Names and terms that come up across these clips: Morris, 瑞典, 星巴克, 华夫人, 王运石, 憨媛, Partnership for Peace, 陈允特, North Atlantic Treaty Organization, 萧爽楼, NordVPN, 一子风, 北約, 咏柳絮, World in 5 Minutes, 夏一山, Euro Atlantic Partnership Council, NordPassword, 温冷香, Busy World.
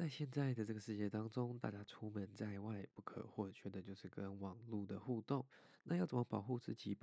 在现在的这个世界当中，大家出门在外不可或缺的就是跟网络的互动。那要怎么保护自己，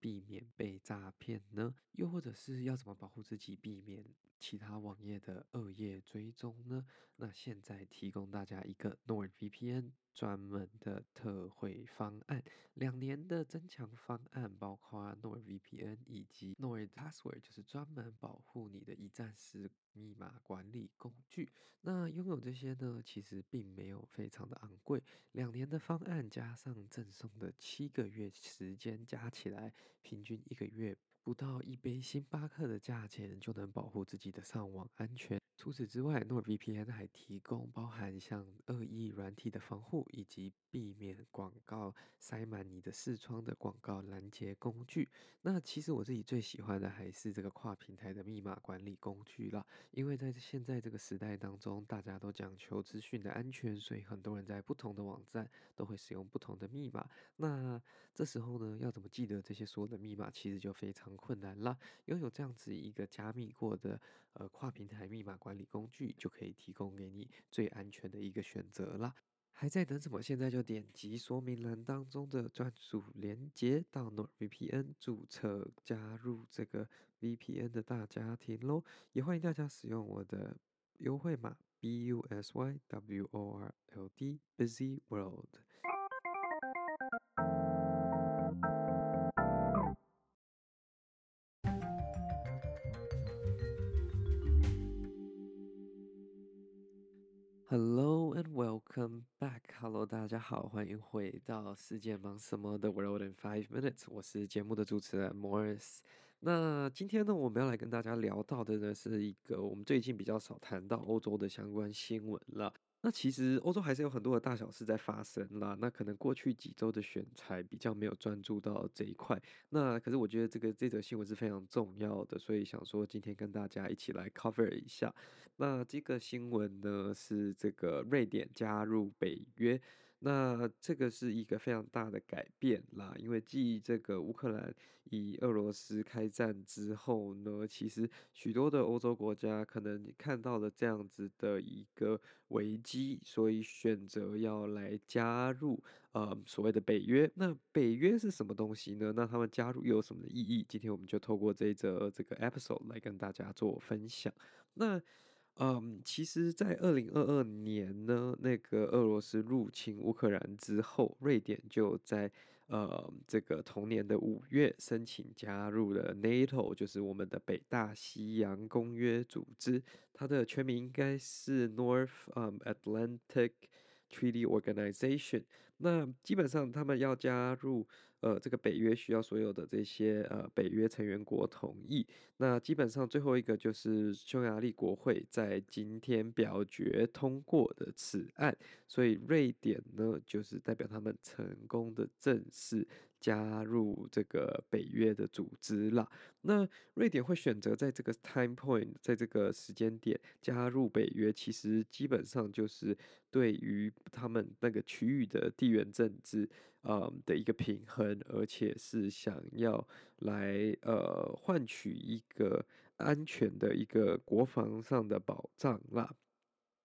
避免被诈骗呢？又或者是要怎么保护自己，避免其他网页的恶意追踪呢？那现在提供大家一个 NordVPN 专门的特惠方案，2年的增强方案，包括 NordVPN 以及 NordPassword， 就是专门保护你的一站式密码管理工具。那拥有这些呢，其实并没有非常的昂贵，2年的方案加上赠送的7个月时间，加起来平均1个月不到1杯星巴克的价钱，就能保护自己的上网安全。除此之外， NordVPN 还提供包含像恶意软体的防护，以及避免广告塞满你的视窗的广告拦截工具。那其实我自己最喜欢的还是这个跨平台的密码管理工具啦，因为在现在这个时代当中，大家都讲求资讯的安全，所以很多人在不同的网站都会使用不同的密码。那这时候呢，要怎么记得这些所有的密码，其实就非常困难啦。拥有这样子一个加密过的跨平台密码管理工具，就可以提供给你最安全的一个选择啦。还在等什么？现在就点击说明栏当中的专属连结，到 NordVPN 注册加入这个 VPN 的大家庭咯。也欢迎大家使用我的优惠码 BUSYWORLD Busy World。Hello and welcome back. Hello， 大家好，欢迎回到世界忙什么的 World in 5 Minutes。我是节目的主持人 Morris。那今天呢，我们要来跟大家聊到的呢，是一个我们最近比较少谈到欧洲的相关新闻了。那其实欧洲还是有很多的大小事在发生啦，那可能过去几周的选材比较没有专注到这一块，那可是我觉得这则新闻是非常重要的，所以想说今天跟大家一起来 cover 一下。那这个新闻呢，是这个瑞典加入北约，那这个是一个非常大的改变啦，因为继这个乌克兰与俄罗斯开战之后呢，其实许多的欧洲国家可能看到了这样子的一个危机，所以选择要来加入所谓的北约。那北约是什么东西呢？那他们加入又有什么意义？今天我们就透过这一则这个 episode 来跟大家做分享。那其实在2022年呢，那个俄罗斯入侵乌克兰之后，瑞典就在这个同年的5月申请加入了 NATO， 就是我们的北大西洋公约组织，它的全名应该是 North Atlantic Treaty Organization。 那基本上他们要加入这个北约，需要所有的这些北约成员国同意。那基本上最后一个就是匈牙利国会在今天表决通过的此案，所以瑞典呢，就是代表他们成功的正式加入这个北约的组织啦。那瑞典会选择在这个 time point， 在这个时间点加入北约，其实基本上就是对于他们那个区域的地缘政治的一个平衡，而且是想要来换取一个安全的一个国防上的保障啦。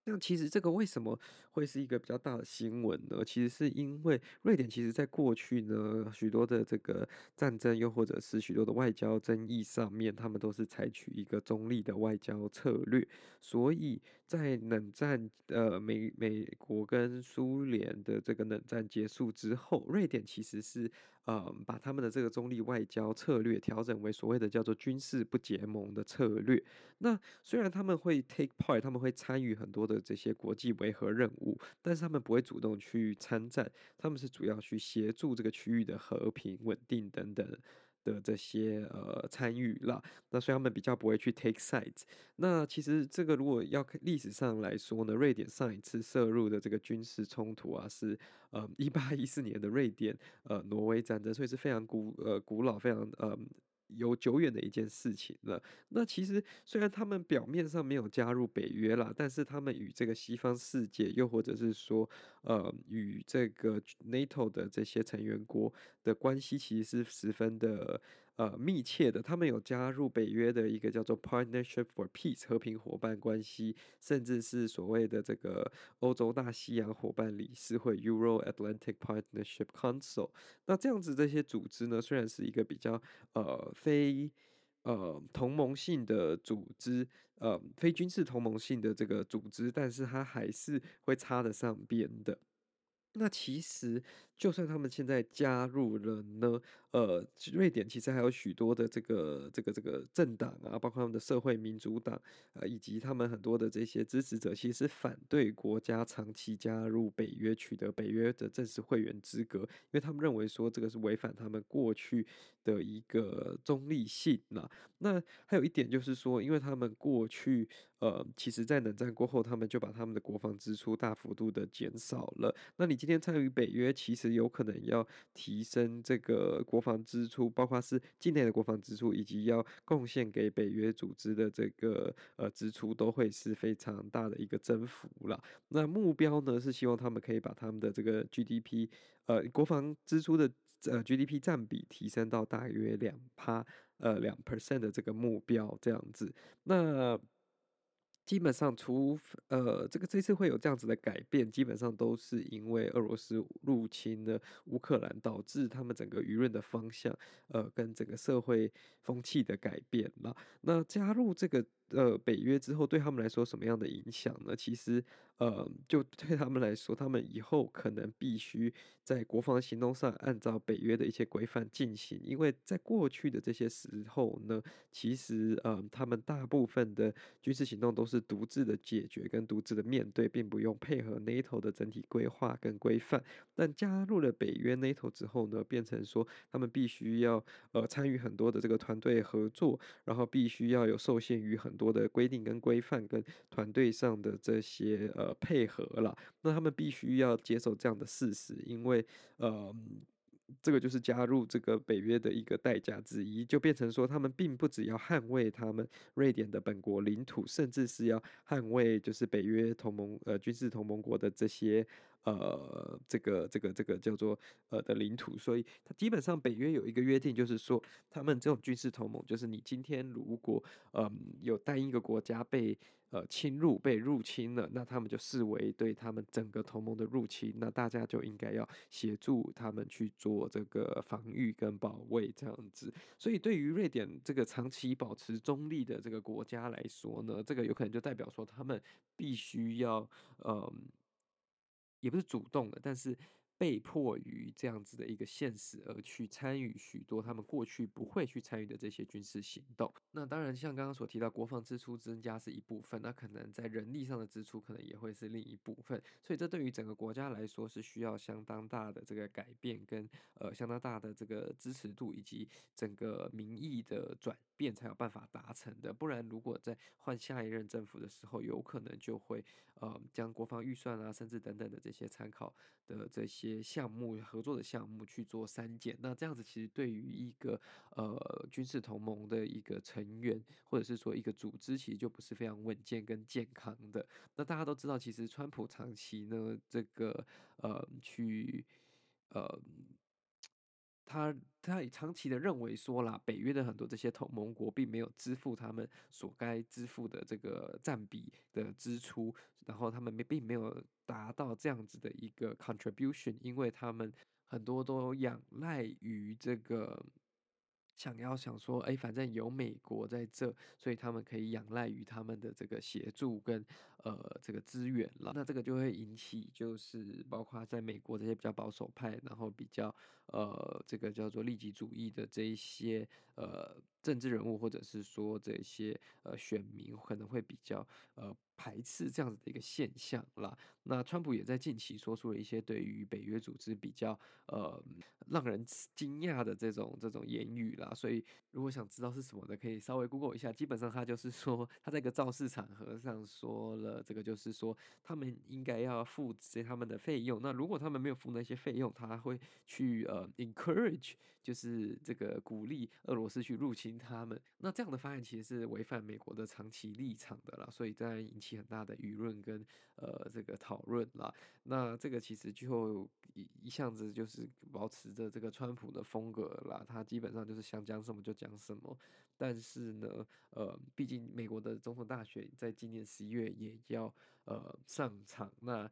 那其实这个为什么会是一个比较大的新闻呢？其实是因为瑞典其实在过去呢，许多的这个战争又或者是许多的外交争议上面，他们都是采取一个中立的外交策略，所以在冷战美国跟苏联的这个冷战结束之后，瑞典其实是把他们的这个中立外交策略调整为所谓的叫做军事不结盟的策略。那虽然他们会 take part， 他们会参与很多的这些国际维和任务，但是他们不会主动去参战，他们是主要去协助这个区域的和平稳定等等的这些参与啦，那所以他们比较不会去 take sides。那其实这个如果要历史上来说呢，瑞典上一次涉入的这个军事冲突啊，是1814年的瑞典挪威战争，所以是非常古老非常有久远的一件事情了。那其实虽然他们表面上没有加入北约啦，但是他们与这个西方世界，又或者是说与这个 NATO 的这些成员国的关系其实是十分的密切的。他们有加入北约的一个叫做 Partnership for Peace 和平伙伴关系，甚至是所谓的这个欧洲大西洋伙伴理事会 Euro Atlantic Partnership Council。 那这样子这些组织呢，虽然是一个比较非同盟性的组织，非军事同盟性的这个组织，但是它还是会插得上边的。那其实就算他们现在加入了呢，瑞典其实还有许多的这个政党啊，包括他们的社会民主党，以及他们很多的这些支持者，其实是反对国家长期加入北约，取得北约的正式会员资格，因为他们认为说这个是违反他们过去的一个中立性啦。那还有一点就是说，因为他们过去其实在冷战过后，他们就把他们的国防支出大幅度的减少了。那你今天参与北约，其实有可能要提升这个国防支出，包括是境内的国防支出，以及要贡献给北约组织的这个支出，都会是非常大的一个增幅啦。那目标呢，是希望他们可以把他们的这个 GDP 国防支出的GDP 占比提升到大约2% 的这个目标这样子。那基本上这次会有这样子的改变，基本上都是因为俄罗斯入侵了乌克兰，导致他们整个舆论的方向，跟整个社会风气的改变啦。那加入这个北约之后，对他们来说什么样的影响呢？其实就对他们来说，他们以后可能必须在国防行动上按照北约的一些规范进行，因为在过去的这些时候呢，其实他们大部分的军事行动都是独自的解决跟独自的面对，并不用配合 NATO 的整体规划跟规范。但加入了北约 NATO 之后呢，变成说他们必须要参与很多的这个团队合作，然后必须要有受限于很多的规定跟规范跟团队上的这些配合啦。那他们必须要接受这样的事实，因为这个就是加入这个北约的一个代价之一，就变成说他们并不只要捍卫他们瑞典的本国领土，甚至是要捍卫就是北约同盟军事同盟国的这些这个叫做的领土。所以它基本上北约有一个约定，就是说他们这种军事同盟，就是你今天如果有单一个国家被侵入被入侵了，那他们就视为对他们整个同盟的入侵，那大家就应该要协助他们去做这个防御跟保卫这样子。所以对于瑞典这个长期保持中立的这个国家来说呢，这个有可能就代表说他们必须要也不是主动的，但是被迫于这样子的一个现实而去参与许多他们过去不会去参与的这些军事行动。那当然像刚刚所提到，国防支出增加是一部分，那可能在人力上的支出可能也会是另一部分，所以这对于整个国家来说是需要相当大的这个改变跟相当大的这个支持度以及整个民意的转变才有办法达成的。不然如果在换下一任政府的时候，有可能就会将国防预算啊，甚至等等的这些参考的这些项目合作的项目去做删减。那这样子其实对于一个军事同盟的一个成员或者是说一个组织，其实就不是非常稳健跟健康的。那大家都知道，其实川普长期呢这个他也长期的认为说啦，北约的很多这些同盟国并没有支付他们所该支付的这个占比的支出，然后他们并没有达到这样子的一个 contribution， 因为他们很多都仰赖于这个想说反正有美国在这，所以他们可以仰赖于他们的这个协助跟这个资源了。那这个就会引起就是包括在美国这些比较保守派，然后比较这个叫做利己主义的这一些政治人物，或者是说这些选民可能会比较排斥这样子的一个现象啦。那川普也在近期说出了一些对于北约组织比较让人惊讶的这种言语啦，所以如果想知道是什么的，可以稍微 Google 一下。基本上他就是说，他在一个造势场合上说了这个，就是说他们应该要付他们的费用，那如果他们没有付那些费用，他会去encourage 就是这个鼓励俄罗斯去入侵他们。那这样的发言其实是违反美国的长期立场的啦，所以当然引起很大的舆论跟这个讨论啦。那这个其实就一向子就是保持着这个川普的风格啦，他基本上就是想讲什么就讲什么。但是呢，毕竟美国的总统大选在今年11月也要上场。那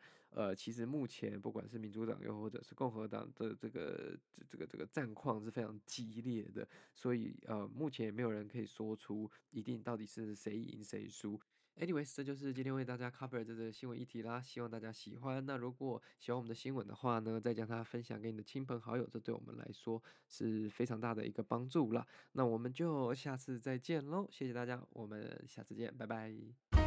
其实目前不管是民主党又或者是共和党的这个战况是非常激烈的，所以目前也没有人可以说出一定到底是谁赢谁输。anyways， 这就是今天为大家 cover 这个新闻议题啦，希望大家喜欢。那如果喜欢我们的新闻的话呢，再将它分享给你的亲朋好友，这对我们来说是非常大的一个帮助啦。那我们就下次再见咯，谢谢大家，我们下次见，拜拜。